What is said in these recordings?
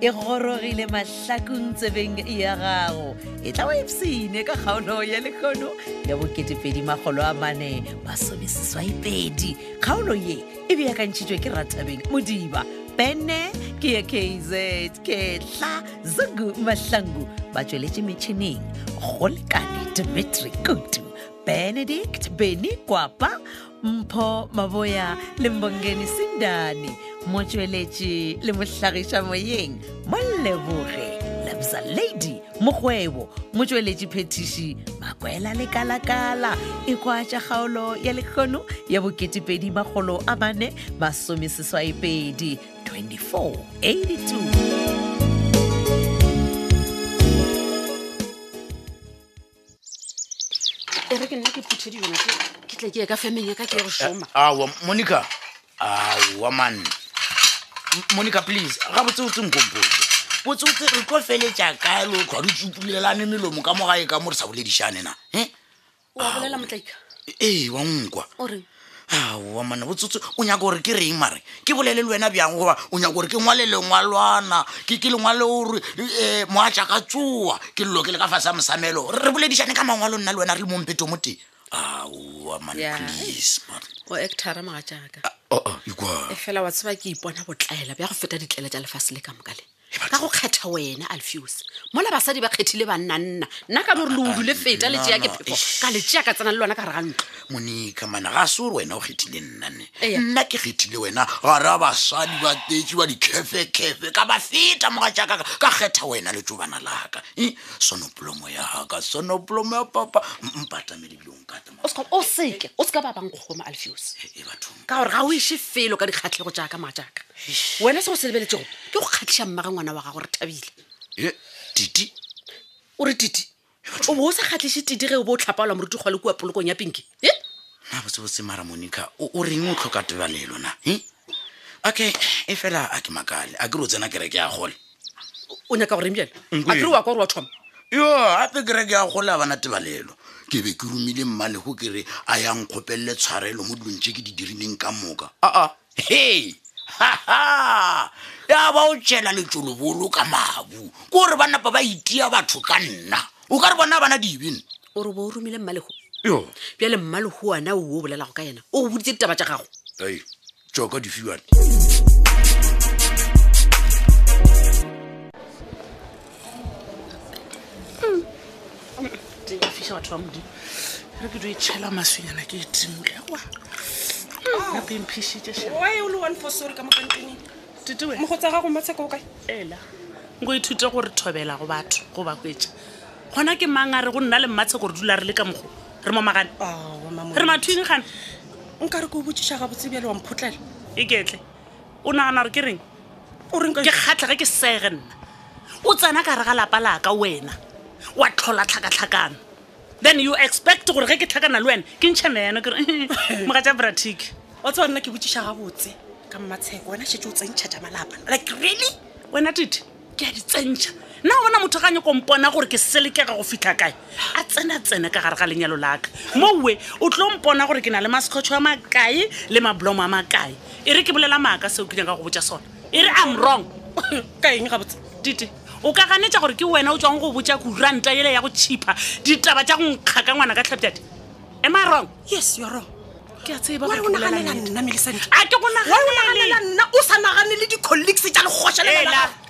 e gorogile mahlakong tsebeng ya gago e tla o ipsine ka kgaolo ya lekgono ya bo 2014 masomeseswaipedi kgaolo ye e beakantšhitšwe ke Rathabeng Modiba Benne ke KZ Ketla Zungu Mahlangu ba tsweletse metšhineng go lekane Dimitri Kutu Benedict Beni Kwapa Mpho Maboya Lembongeni Sindani Motsweletse le mohlagisha moyeng Molleboge Labza Lady Mogwebo motsweletse Phetishi Makwela le kalakala ikwatsa gaolo ya lekgono ya bo 2014 masomeseswaipedi 2482 Monica, woman. Monica, please. What's the record failure? Carlo, woman, what's Unagor Ah, woman, please, man. Oh, Hector, I'm you go. If I was like you, one would tell about fitted little fastly come galley. How cut away and I'll fuse. Molabasadi Baketilla and Nana, Nakamulu, the fatal jacket and a lonacaran. Monica Manarasu, when no hitting nanny. Naki Hitluena, or Rabasadi, but did you really cafe, Cabafita, Majaca, Cacetaway, and a Juvana Laga. Sonoploma, Sonoploma, Papa, Patamilunga. Oh, sick, Oscar Banco, I'll fuse. How we should feel at Hatlo Jacka Majak. When I saw Silvio, you catch him. Titi, or Titi. Oh, was a Hattish Titi about Tapala Mutualuka Polonia Pinky? Eh? I was Maramonica or Ringo Cocat Valelona. Eh? Okay, if I like Magal, I grew the Nagregia Hall. Unacarimia, I grew a corrotum. You are at the Gregia Hall of Anatalelo. Give a crew million malhookere, I am Copelet's Harrel, Mudwin Chicky during Camoga. Ah, hey! Ha ha! Ya ba o tshela le tshulubulu ka mabu go re bana ba ba itia batho ka nna o ka re bona bana dibini o re bo rumile mmalego yo bya le mmalego ana o o bolela go ka yena o buditse ditaba tsa gago ei tjoka di fiwa di official tramdi re ke do tshela maswenya na ke timule wa ha been pishi tshela why only one for sorry ka mo kantinini Mogotsa ga go matseka o kae? Ela. Ngo ithute gore thobela go batho go ba kwetsa. Gona ke mang a re go nna le mmatse gore dula re le ka mogo. Re momagane. Ah, wa mama. Re mathwing gana. Nka re go botshisa ga botsebele wa mphotlela. Iketle. O naana re ke reng? O reng ka ke khatlha ga ke sege nna. O tsana ka re ga lapa laka wena. Wa tlhola tlhakatlhakana. Then you expect gore ge ke tlhakana le wena ke ntsheme yana ke re. Moga tsa bratik. O tswana ke botshisa ga botse. Like really? When I did get it change. Now when I'm talking compona or ke selekega go fitla kae. A tsena ka gare ga lenyalo la ka. Mo we o tlo mpona gore ke na le maskotshwa makae le mabloma makae. Ere ke bolela maka se o kgeng ka go botsa sona. Ere I'm wrong. Ka eng ga botsa. Titi o ka ganetsa gore ke wena o tswang go botsa kuranta yele ya go chipa. Ditaba tsa go nkgaka ngwana ka tlhapete. Am I wrong? Yes, you are wrong. Why would I not listen? I don't want to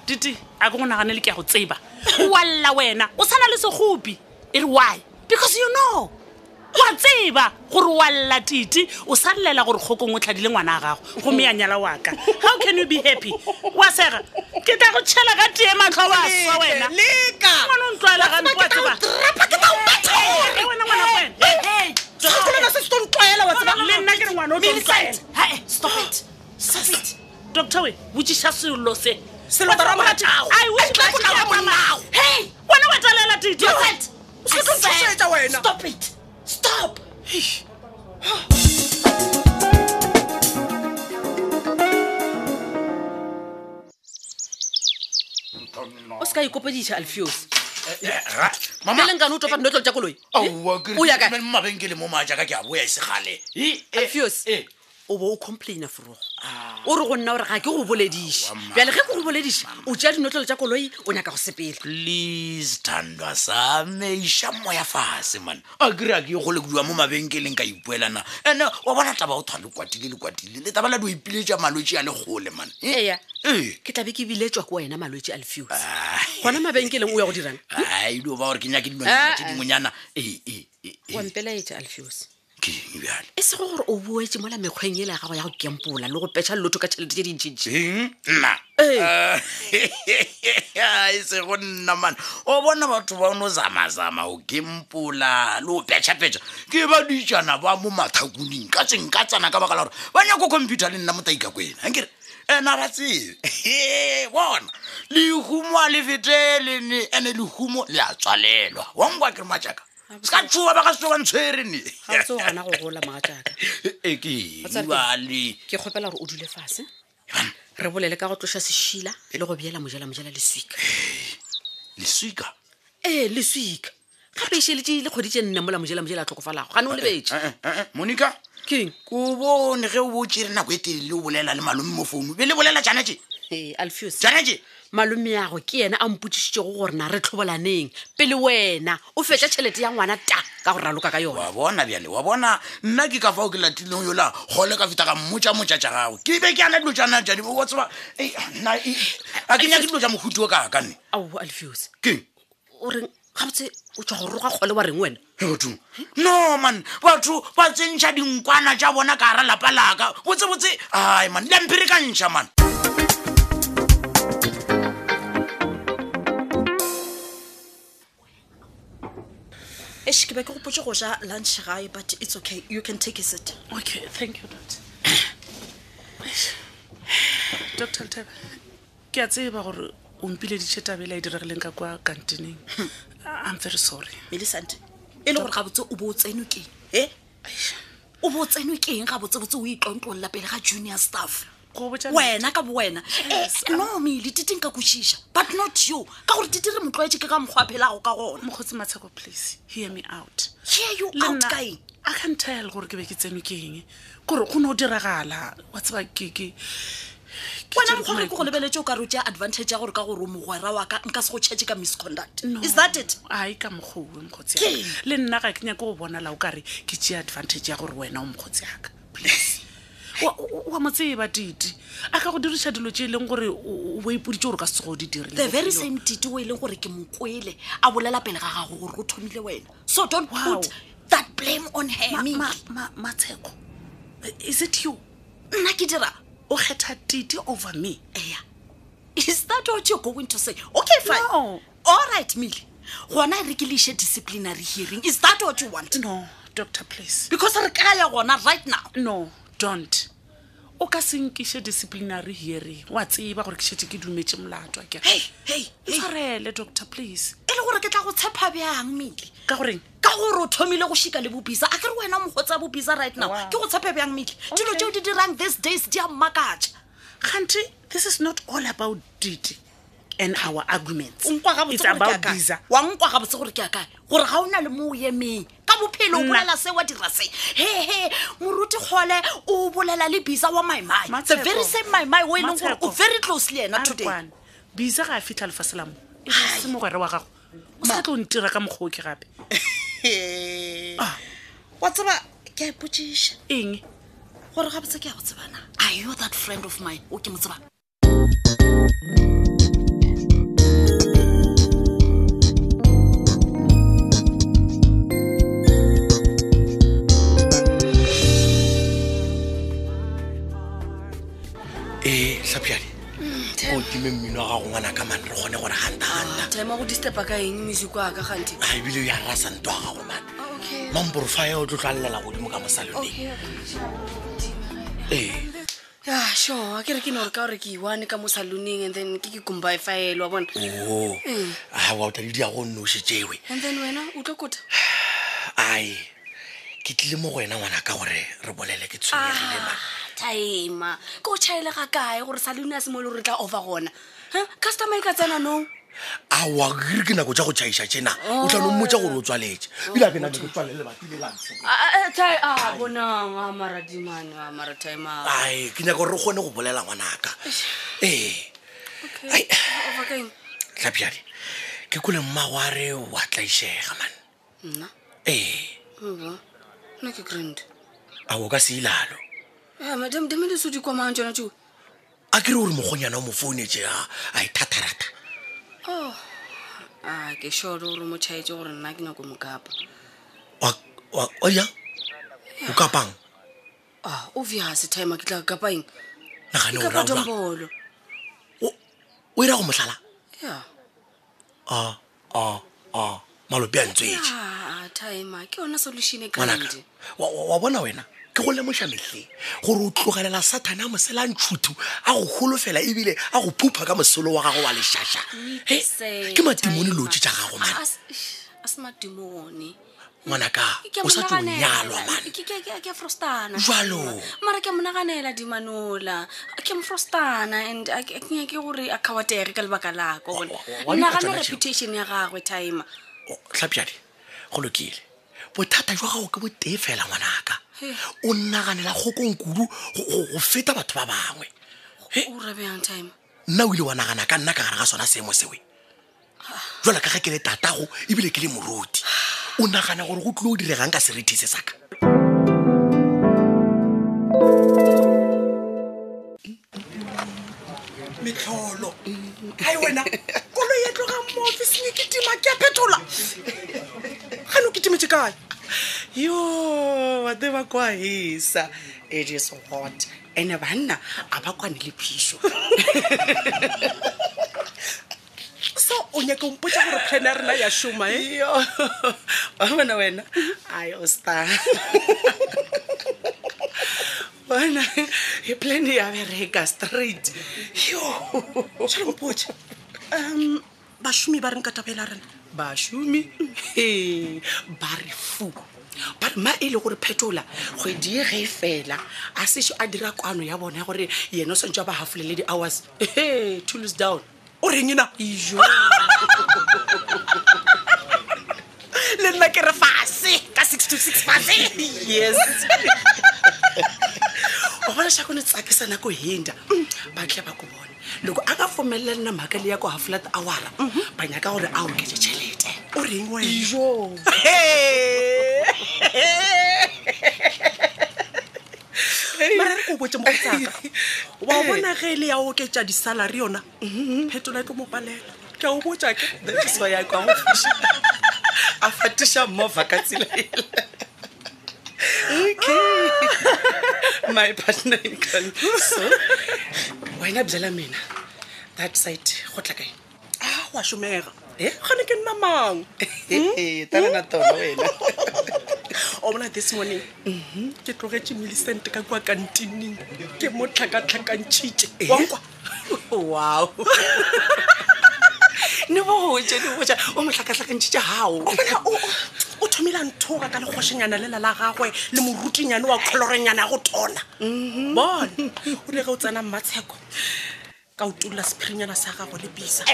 Didi, I go on a little saber. Wallawena, was an little hobby. It why? Because you know. What saber? Urwalla Titi, Usanella or Hoko Mutadilanara, Homi and Yalawaka. How can you be happy? What's her? Get out of Chalagati and Makawa. Lika, I don't try to get stop it. Stop it. Doctor, which is just lost. I wish I could. Hey, when I was a little stop it. Stop. Oscar, you copy this Alfios. Mama, Lenga, to not Jacolo. Oh, Mamma, Mama, Jacka, where is Hale? Alfios, oh, complain of o re go nna o re ga ke go bolediše bjale ge ke go bolediše o tšea dinotlelo tša koloi o nyaka go sepela. Please Thandwa sa me iša moya fase man a kry-a ke go le kudiwa mo mabenkeleng ka ipuelana ande wa bona taba o thwa lekwatile le taba la di o ipiletša malwetse a le kgole man. Ee ke tlabe ke biletswa ke wena malwetse a lefios gona mabenkeleng o ya go dirang a ilo ba gore ke nyake dinonyana tše dingwenyana wa mpelaetša alfios e se go gore o boetse mola mekgweng ele ya gago ya go kempola le go petšha lotho ka tšhelete tse dintšintši nna e se go nna mana o bona batho ba no zamazama go kempola le go petšha-petšha ke baditšana ba mo mathakoning ka tsenkatsana ka baka la gore ba nyako computer le nna motaika kwena ankere ena ra tsebe bona lehumo a le fetelene ande lehumo le a tswalelwa wankwa kere matšaka ska tshuwa ba ka se go ntshwere ne ha tso gona go gola magataka e ke bali ke khopela gore o dule fase re bolele ka go tlosha seshila le go biela mojala le swika ka peshele tshi le khodi tše nna mola mojala tlokofalago gane o lebetse Monica king go bone ge o botšire nako e tele o bolela le malomi mo phone be le bolela jana tše Alfios jana tše malome yago ke yena a mpotsišitšego gore na re tlhobolaneng pele wena o fetša tšhelete ya ngwana ta ka go raloka ka yona. Wa bona nna ke ka fao ke latileng yola gole ka feta ka mmotša tša gago ke be ke ana dilo tšana tša dibo tseba a ke nyake dilo tša mohuti o ka ne ao Alfios keng o reng gabotse o tswa go roga kgole wa reng wena no man batho ba tsentšha dinkwana tša bona ka ra lapa laka botsebotse ai man le mphiri ka ntšha man. Eish, ke ba ke go potse go ja lunch gae, but it's okay. You can take a seat. Okay, thank you, doctor. Dr. Ntaba, ke a tseba gore o mpileditše tabela e diregileng ka kwa kantineng. I'm very sorry. Melisande, e le gore ga botse o bo tsenwe keng? He? O bo tsenwe keng ga botse o itlontlollela pele ga junior staff? Wena ka bowena no mele titeng ka kwešiša but not you ka gore tite re motloetse ke ka mokgwaphelago ka gona mokgotsi Matsheko, please hear me out. Hear you out kae? I can tell gore ke be ke tsenwe ke eng gore go ne o diragala wa tseba ke wena mokgwa gore ke go lebeletse o ka re tšea advantage ya gore ka gore o mogwera wa ka nka se go tšhetše ka misconduct. Is that it? Ai ka mokgowe mokgotsi yaka le nna ga ke nyake go bonala o kare ke tšea advantage ya gore wena o mokgotsi yaka. Please wa motseba titi a ka go diriša dilo tše e leng gore o boipoditše gore ka se go di dirile the very same titi o e leng gore ke mokwele a bolela pele ga gago gore go thomile wena, so don't put that blame on her. Matsheko, is it you? Nna ke dira o kgetha titi over me? Yeah. Is that what you're going to say? Okay, fine. No. All right, Mile, gona re ke leiše disciplinary hearing. Is that what you want? No, doctor, please, because re ka ya gona right now. No, don't. O ka senkiše disciplinary hearing wa tseba gore ke šetse ke dumetse molato ake. Hey. Tshwarele doctor, please. E le gore ke tla go tshepa bjang Mile? Ka goreng? Ka gore o thomile go shika le bopisa a ke re wena mogotsa bopisa right now ke go tshepa bjang Mile? Dilo tšeo di dirang these days di a mmakatša. Kganti this is not all about Didi and our arguments. It's about Biza. Wa nkwa ga botse gore ke akae gore ga ona le mo o emeng ka bophelo o bolela se wa dira se. He moruti kgole o bolela le Biza wa maimai. The very same maimai o ile go o very closely ena today. Biza ga a fitla lefase la mo e se mogwere wa gago o sa tlo ntira ka moggo ke gape. Wa tsaba ke a ipotšiša eng gore ga botse ke a go tsebana? Are you that friend of mine o ke mo tseba? o time mmino ga go ngwana ka mane re gone gore gantana tema go disturba ka eng music wa ka ganti a bile ya rasa ntwa ga go mane mamporo fa ya o tlotlalela go dimo ka masalone ya sure akere ke no re ka gore ke iwane ka mo saloneng and then ke kumba faile wa bona a wa tla di ya go nno se tsewe and then wena o tlokota ai ke tlile mo go wena ngwana ka gore re bolele ke tshwenyegile ba taima go tšhaile ga kae gore salone a simolo re tla over gona customer ka tsena no a wa girgina go ja go chaisha tsena o tla no mmotsa gore o tswaletse bile a bena go tswalele ba tile lantse a tsai a bona mara dimane a mara time a ai ke nya go re gone go bolela ngwanaka eh ai okay tlapiadi ke kule mma wa re wa tlaishega man nna eh nna ke grind a o ka se ilalo eh madam de mele so di kwa manjana tjo a ke re o re mogonyana o mo phone tje a ithatharata oh a ke shoro o mo chae tjo gore nna ke nako mokapa o ya o kapang ah obvious time ke tla kapaeng na ga no raula o ira go mohlala yeah malo biantswe ah time ke ona solution e grande wa bona wena ke go le moshamehle gore o tlogelela satana mo selang tshuthu a go holofela e bile a go phupha ka mosolo wa gago wa le shasha he ke matimoni lotse tsa gago man asma dimoni manaka o sa tloyalwa man ke frostana jalo mara ke monaganela dimanola ke mfrostana and ke ke gore a khawatere ka lebakalako bona ga reputation ya gagwe time tlhapiadi go lokile botata jwa gago ke botee fela manaka o naganela go konkuru go feta batho ba bangwe o rebe on time nna o ile wa nagana ka nna ka gara ga sona semo sewe jwala ka gakele tatago e bile ke le moroti o nagana gore go tlo diregang ka serithise saka metlolo ai wena kolo ye tloga mo office ni kitima ke petola ga no kitime tshikae yo wa deba kwa hisa it is hot ene bana abakwane le pisho so onya ka mpotsa gore planner la ya shuma yo bona wena ai osta bona e plan ya bereka straight yo tsalo mpotsa bashumi ba reng ka tapela rena bashumi ba re fu but ma ile gore phetola go di ge fela a se a dira kwano ya bona gore yeno sentse ba hafulele di hours hey tools down o rengina ijo le nna ke re fase ka 6 to 6 fase yes o bona sa kone tsakisa nako hinda ba tle ba go bona loko aka fomelela nna mhaka le ya go hafula hour ba nyaka gore a o ke tshelete o reng wena ijo mara go botse mo tsaka wa bona ge le ya o ketsa di salary yona phetola ke mo palela ke o botsa ke that's why I come a fatisha mo vacancy okay my partner in crime so wena bjala mina that side go tla kae ah wa shumega gane ke nna mang tala na tolo wena omona this morning ke tlogetse Millicent ka kwa canteen ke motlhaka tlhakantshitse wankwa wow ne bo je ne bo ja o motlhaka tlhakantshitse hao o thomela nthoga ka le khoshanyana le la gagwe le morutinyana wa kholorenyana go tona bona o le go tsana matsheko ka utula springana sa gago le bisa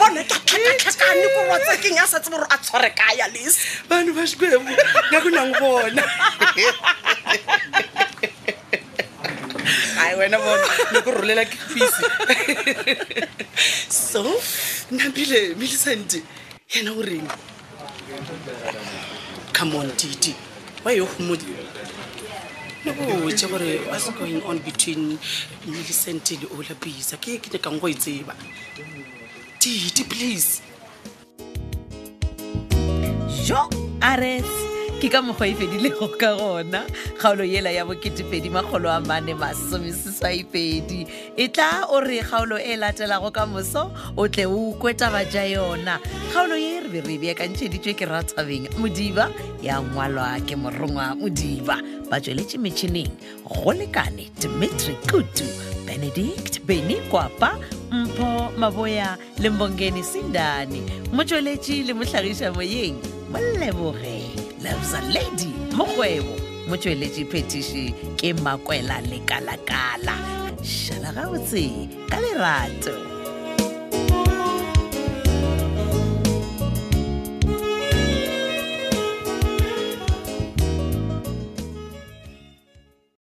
bona ka tlhakane go rotsa ke nya sa tsebore a tshware ka ya lesi bana ba shgwebo ya go nang bona ai wena bona le go rolela ke fisi so nabile Millicent yena o reng come on Titi why you mood no it's gore what's going on between Millicent and Ola Bisa ke ke ka ngo itseba Titi, please. Jo Ares, ke ka mogoe fedile go ka gona. Gaolo yela ya bokete pedi magolo a mane masome seswai pedi. Etla o re gaolo e latela go ka moso o tle o kweta ba ja yona. Gaolo ye re be bia ka ntsheditswe ke Ratshabeng. Modiba ya ngwalwa ke morongwa Modiba. Ba tsweletse metšhineng go lekane Dimitri Kutu, Benedict Beni Kwapa. Mpho Maboya le Mbongeni Sindani motsweletši le mohlagiša moyeng Moleboge Loves a Lady mogwebo motsweletši phetiši ke Makwela le Kalakala Shala Rauzi, ka lerato.